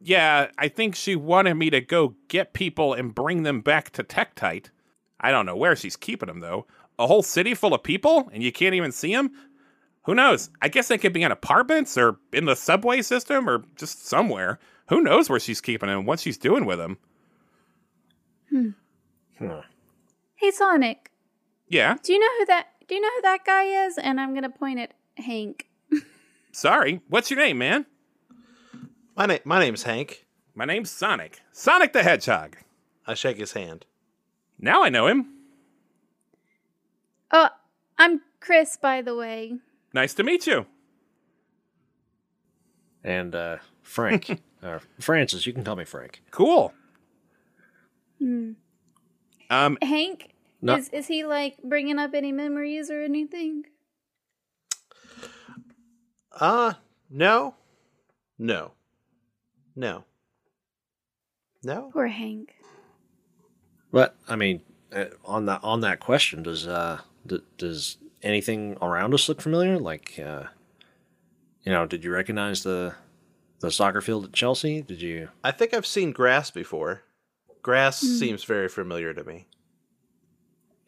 yeah, I think she wanted me to go get people and bring them back to Tektite. I don't know where she's keeping them, though. A whole city full of people, and you can't even see them? Who knows? I guess they could be in apartments, or in the subway system, or just somewhere. Who knows where she's keeping them and what she's doing with them? Hmm. Hmm. Hey, Sonic. Yeah? Do you know who that, do you know who that guy is? And I'm going to point at Hank. Sorry. What's your name, man? My name, my name's Hank. My name's Sonic. Sonic the Hedgehog. I shake his hand. Now I know him. Oh, I'm Chris, by the way. Nice to meet you. And uh, Frank. uh, Francis, you can call me Frank. Cool. Mm. Um, Hank, no. is, is he like bringing up any memories or anything? Uh, no. No. No. No? Poor Hank. But, I mean, on that on that question, does uh d- does anything around us look familiar? Like, uh, you know, did you recognize the the soccer field at Chelsea? Did you? I think I've seen grass before. Grass mm. seems very familiar to me.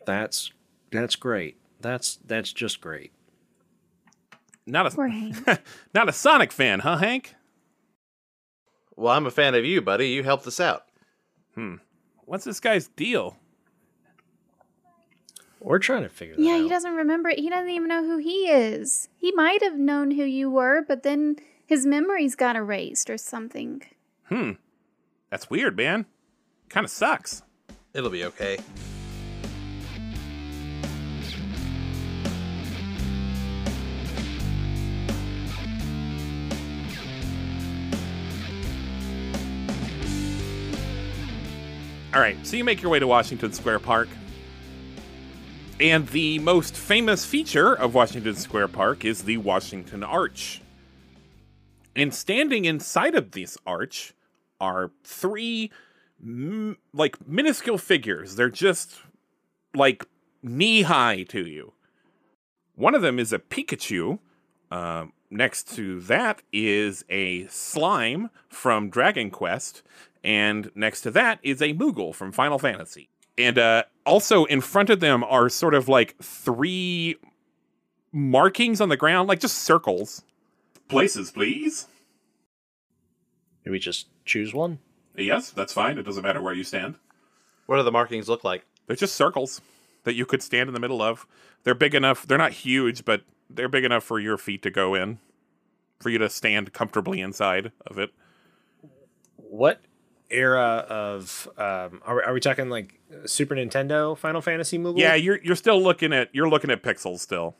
That's that's great. That's that's just great. Not a Poor Hank. Not a Sonic fan, huh, Hank? Well, I'm a fan of you, buddy. You helped us out. Hmm. What's this guy's deal? We're trying to figure that yeah, out. Yeah, he doesn't remember it. He doesn't even know who he is. He might have known who you were, but then his memories got erased or something. Hmm. That's weird, man. Kind of sucks. It'll be okay. All right, so you make your way to Washington Square Park. And the most famous feature of Washington Square Park is the Washington Arch. And standing inside of this arch are three, m- like, minuscule figures. They're just, like, knee-high to you. One of them is a Pikachu. Uh, next to that is a slime from Dragon Quest. And next to that is a Moogle from Final Fantasy. And uh, also in front of them are sort of like three markings on the ground, like just circles. Places, please. Can we just choose one? Yes, that's fine. It doesn't matter where you stand. What do the markings look like? They're just circles that you could stand in the middle of. They're big enough. They're not huge, but they're big enough for your feet to go in, for you to stand comfortably inside of it. What era of um are we, are we talking like Super Nintendo Final Fantasy Moogle? Yeah, you're you're still looking at you're looking at pixels still.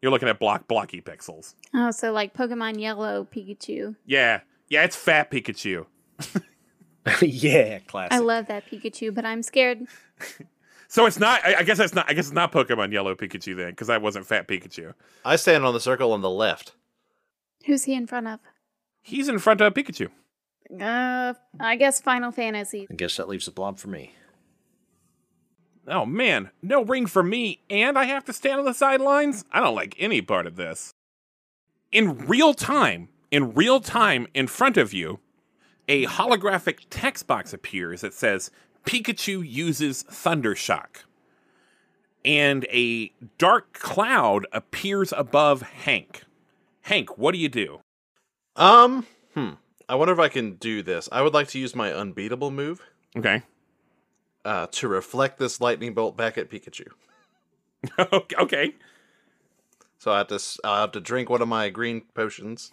You're looking at block blocky pixels. Oh, so like Pokemon Yellow Pikachu. Yeah. Yeah, it's fat Pikachu. Yeah, classic. I love that Pikachu, but I'm scared. So it's not I, I guess that's not I guess it's not Pokemon Yellow Pikachu then, because that wasn't fat Pikachu. I stand on the circle on the left. Who's he in front of? He's in front of Pikachu. Uh, I guess Final Fantasy. I guess that leaves a blob for me. Oh, man. No ring for me, and I have to stand on the sidelines? I don't like any part of this. In real time, in real time, in front of you, a holographic text box appears that says, Pikachu uses Thunder Shock. And a dark cloud appears above Hank. Hank, what do you do? Um, hmm. I wonder if I can do this. I would like to use my unbeatable move. Okay. Uh, to reflect this lightning bolt back at Pikachu. Okay. So I have to, I'll have to drink one of my green potions.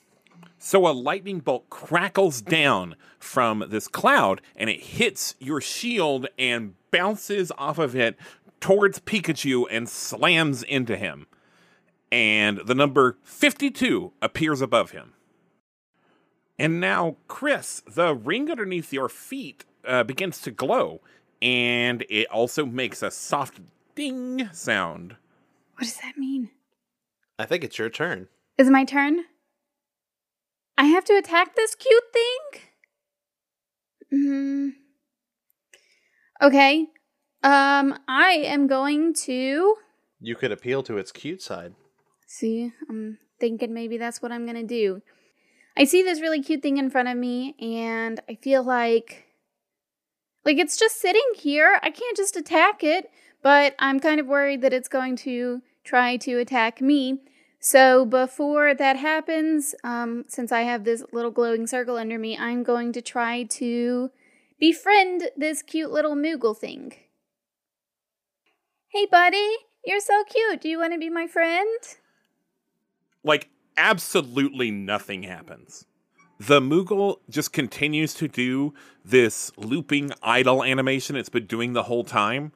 So a lightning bolt crackles down from this cloud, and it hits your shield and bounces off of it towards Pikachu and slams into him. And the number fifty-two appears above him. And now, Chris, the ring underneath your feet uh, begins to glow, and it also makes a soft ding sound. What does that mean? I think it's your turn. Is it my turn? I have to attack this cute thing? Mm. Okay. Um, I am going to... You could appeal to its cute side. See, I'm thinking maybe that's what I'm going to do. I see this really cute thing in front of me, and I feel like, like, it's just sitting here. I can't just attack it, but I'm kind of worried that it's going to try to attack me. So before that happens, um, since I have this little glowing circle under me, I'm going to try to befriend this cute little Moogle thing. Hey, buddy, you're so cute. Do you want to be my friend? Like... Absolutely nothing happens. The Moogle just continues to do this looping idle animation it's been doing the whole time,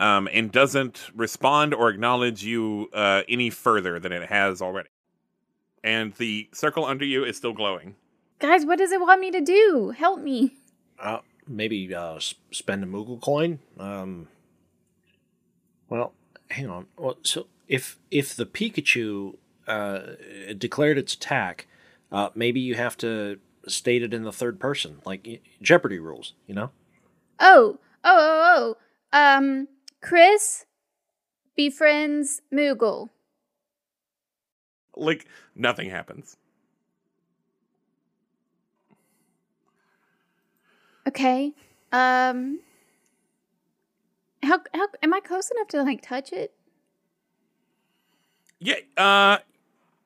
um, and doesn't respond or acknowledge you uh, any further than it has already. And the circle under you is still glowing. Guys, what does it want me to do? Help me. Uh, maybe uh, spend a Moogle coin. Um, well, hang on. Well, so if if the Pikachu uh, declared its attack... Uh, maybe you have to state it in the third person, like Jeopardy rules, you know? Oh, oh, oh, oh. Um, Chris befriends Moogle. Like, nothing happens. Okay. Um, how, how, am I close enough to, like, touch it? Yeah, uh...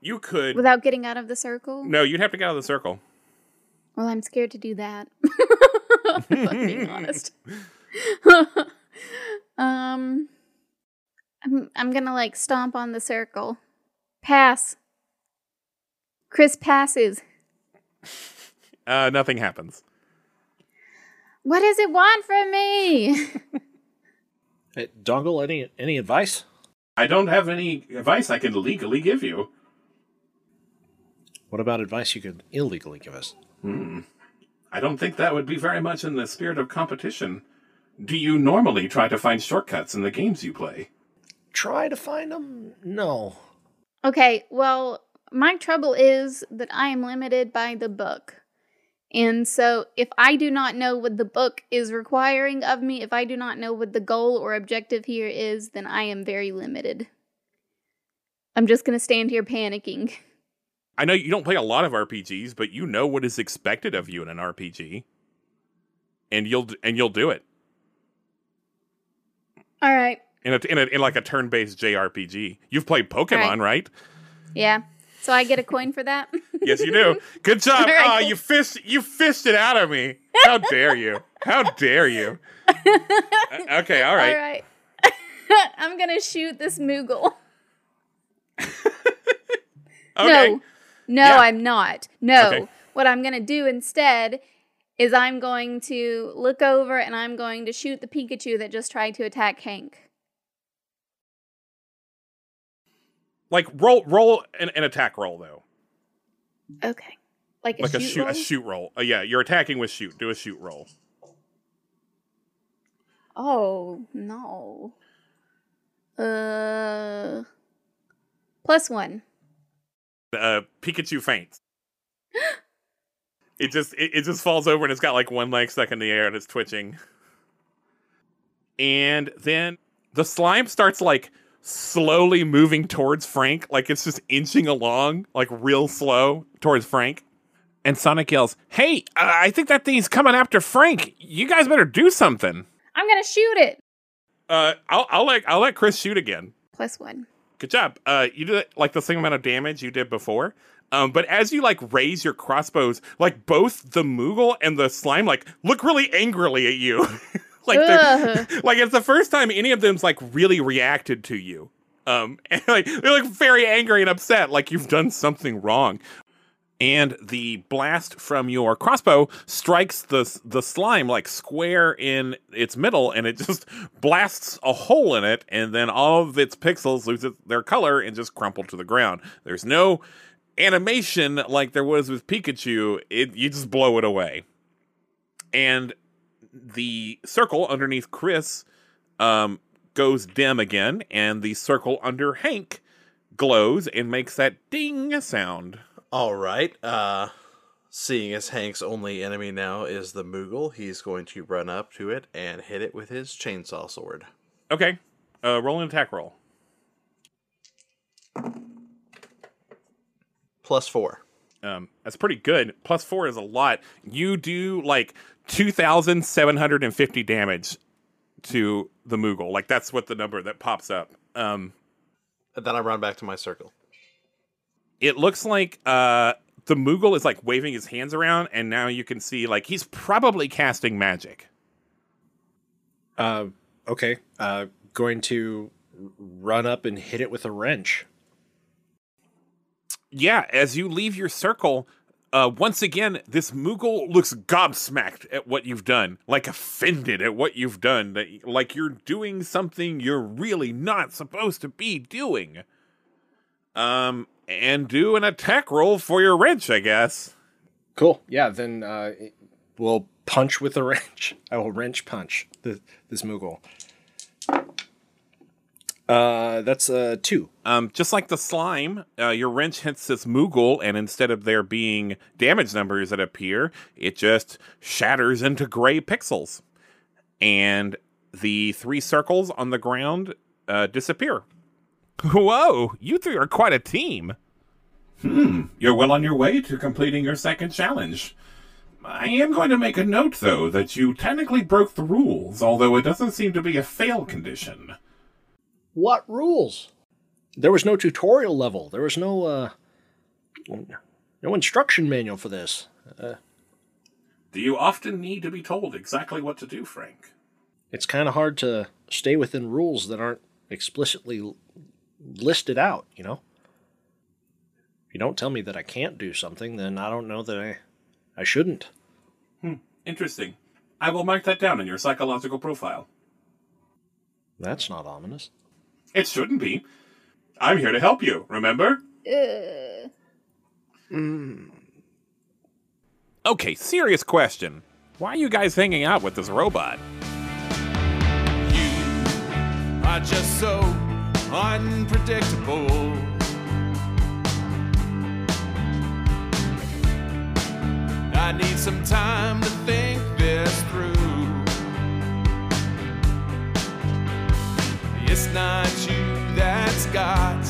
You could. Without getting out of the circle? No, you'd have to get out of the circle. Well, I'm scared to do that. If I'm being honest. um, I'm, I'm going to, like, stomp on the circle. Pass. Chris passes. Uh, nothing happens. What does it want from me? Hey, Dongle, any, any advice? I don't have any advice I can legally give you. What about advice you could illegally give us? Hmm. I don't think that would be very much in the spirit of competition. Do you normally try to find shortcuts in the games you play? Try to find them? No. Okay, well, my trouble is that I am limited by the book. And so if I do not know what the book is requiring of me, if I do not know what the goal or objective here is, then I am very limited. I'm just going to stand here panicking. I know you don't play a lot of R P Gs, but you know what is expected of you in an R P G, and you'll and you'll do it. All right. In a, in a, in like a turn-based J R P G, you've played Pokemon, right? right? Yeah. So I get a coin for that. Yes, you do. Good job. Right. Oh, you fished you fished it out of me. How dare you? How dare you? Okay. All right. All right. I'm gonna shoot this Moogle. Okay. No. No, yeah. I'm not. No. Okay. What I'm going to do instead is I'm going to look over and I'm going to shoot the Pikachu that just tried to attack Hank. Like, roll roll an, an attack roll, though. Okay. Like a like shoot a shoot, roll? A shoot roll. Uh, yeah, you're attacking with shoot. Do a shoot roll. Oh, no. Uh, plus one. Uh, Pikachu faints. It just it, it just falls over and it's got like one leg stuck in the air and it's twitching. And then the slime starts like slowly moving towards Frank, like it's just inching along, like real slow towards Frank. And Sonic yells, "Hey, I, I think that thing's coming after Frank. You guys better do something." I'm gonna shoot it. Uh, I'll I'll let I'll let Chris shoot again. Plus one. Good job. Uh, you did like the same amount of damage you did before. Um, but as you like raise your crossbows, like both the Moogle and the slime, like look really angrily at you. Like, like it's the first time any of them's like really reacted to you. Um, and, like they're like very angry and upset, like you've done something wrong. And the blast from your crossbow strikes the the slime like square in its middle, and it just blasts a hole in it, and then all of its pixels lose their color and just crumple to the ground. There's no animation like there was with Pikachu. It, you just blow it away. And the circle underneath Chris um, goes dim again, and the circle under Hank glows and makes that ding sound. All right, uh, seeing as Hank's only enemy now is the Moogle, he's going to run up to it and hit it with his chainsaw sword. Okay, uh, roll an attack roll. Plus four. Um, that's pretty good. Plus four is a lot. You do, like, two thousand seven hundred fifty damage to the Moogle. Like, that's what the number that pops up. Um, and then I run back to my circle. It looks like uh, the Moogle is, like, waving his hands around, and now you can see, like, he's probably casting magic. Uh, okay. Uh, going to run up and hit it with a wrench. Yeah, as you leave your circle, Uh, once again, this Moogle looks gobsmacked at what you've done, like offended at what you've done, that, like you're doing something you're really not supposed to be doing. Um, and do an attack roll for your wrench, I guess. Cool. Yeah, then uh, we'll punch with a wrench. I will wrench punch the, this Moogle. Uh, that's a two. Um, just like the slime, uh, your wrench hits this Moogle, and instead of there being damage numbers that appear, it just shatters into gray pixels. And the three circles on the ground uh, disappear. Whoa, you three are quite a team. Hmm, you're well on your way to completing your second challenge. I am going to make a note, though, that you technically broke the rules, although it doesn't seem to be a fail condition. What rules? There was no tutorial level. There was no uh, no instruction manual for this. Uh, do you often need to be told exactly what to do, Frank? It's kind of hard to stay within rules that aren't explicitly listed out, you know? If you don't tell me that I can't do something, then I don't know that I, I shouldn't. Hmm. Interesting. I will mark that down in your psychological profile. That's not ominous. It shouldn't be. I'm here to help you, remember? Uh. Mm. Okay, serious question. Why are you guys hanging out with this robot? You are just so unpredictable. I need some time to think this through. It's not you that's got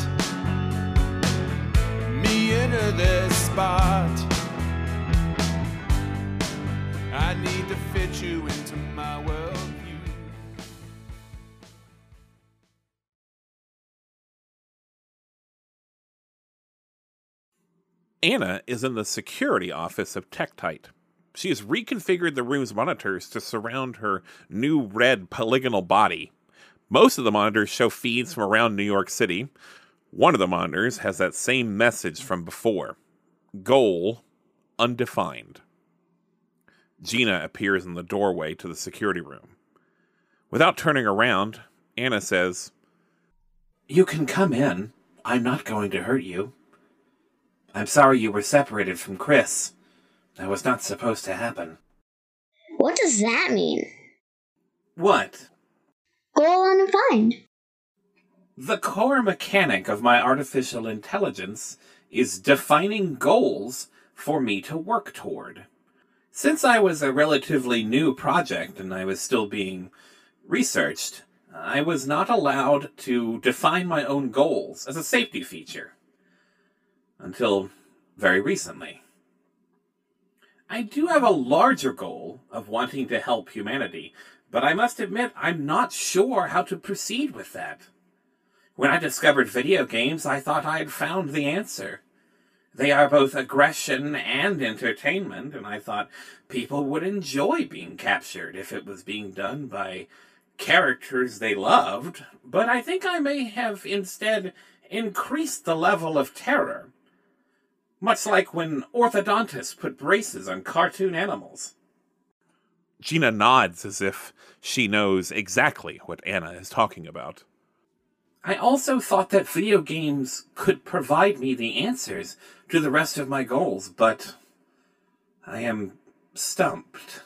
me into this spot. I need to fit you into my world. Anna is in the security office of Tektite. She has reconfigured the room's monitors to surround her new red polygonal body. Most of the monitors show feeds from around New York City. One of the monitors has that same message from before. Goal undefined. Gina appears in the doorway to the security room. Without turning around, Anna says, "You can come in. I'm not going to hurt you. I'm sorry you were separated from Chris. That was not supposed to happen." What does that mean? What? Goal undefined. The core mechanic of my artificial intelligence is defining goals for me to work toward. Since I was a relatively new project and I was still being researched, I was not allowed to define my own goals as a safety feature until very recently. I do have a larger goal of wanting to help humanity, but I must admit, I'm not sure how to proceed with that. When I discovered video games, I thought I had found the answer. They are both aggression and entertainment, and I thought people would enjoy being captured if it was being done by characters they loved, but I think I may have instead increased the level of terror, much like when orthodontists put braces on cartoon animals. Gina nods as if she knows exactly what Anna is talking about. I also thought that video games could provide me the answers to the rest of my goals, but I am stumped.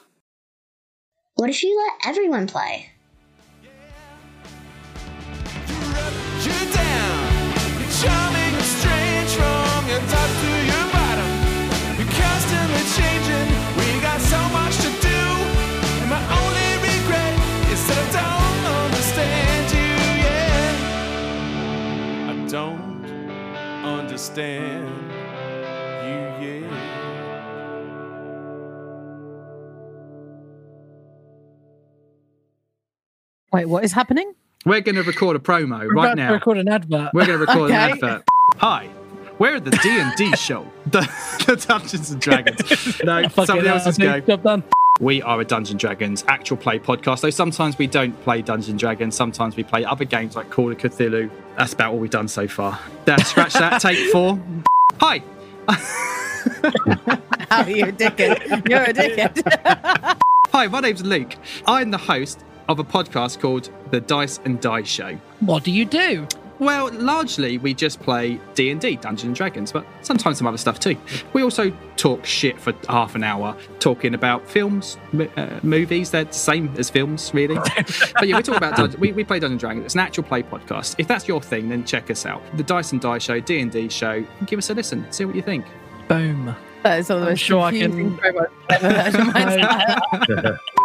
What if you let everyone play? Don't understand you yet. Wait, what is happening? We're going to record a promo We're right now. We're going to record an advert. We're going to record okay. an advert. Hi. We're the D and D show. The, the Dungeons and Dragons. No, somebody else is going. Job done. We are a Dungeons and Dragons actual play podcast, though sometimes we don't play Dungeons and Dragons. Sometimes we play other games like Call of Cthulhu. That's about all we've done so far. That, scratch that, take four. Hi. out of your dickhead. You're a dickhead. Hi, my name's Luke. I'm the host of a podcast called The Dice and Die Show. What do you do? Well, largely we just play D and D, Dungeons and Dragons, but sometimes some other stuff too. We also talk shit for half an hour, talking about films, uh, movies. They're the same as films, really. But yeah, we talk about Dun- we, we play Dungeons and Dragons. It's an actual play podcast. If that's your thing, then check us out, The Dice and Die Show, D and D Show. Give us a listen. See what you think. Boom. That is all the most sure confusing I can... I've ever heard in my time.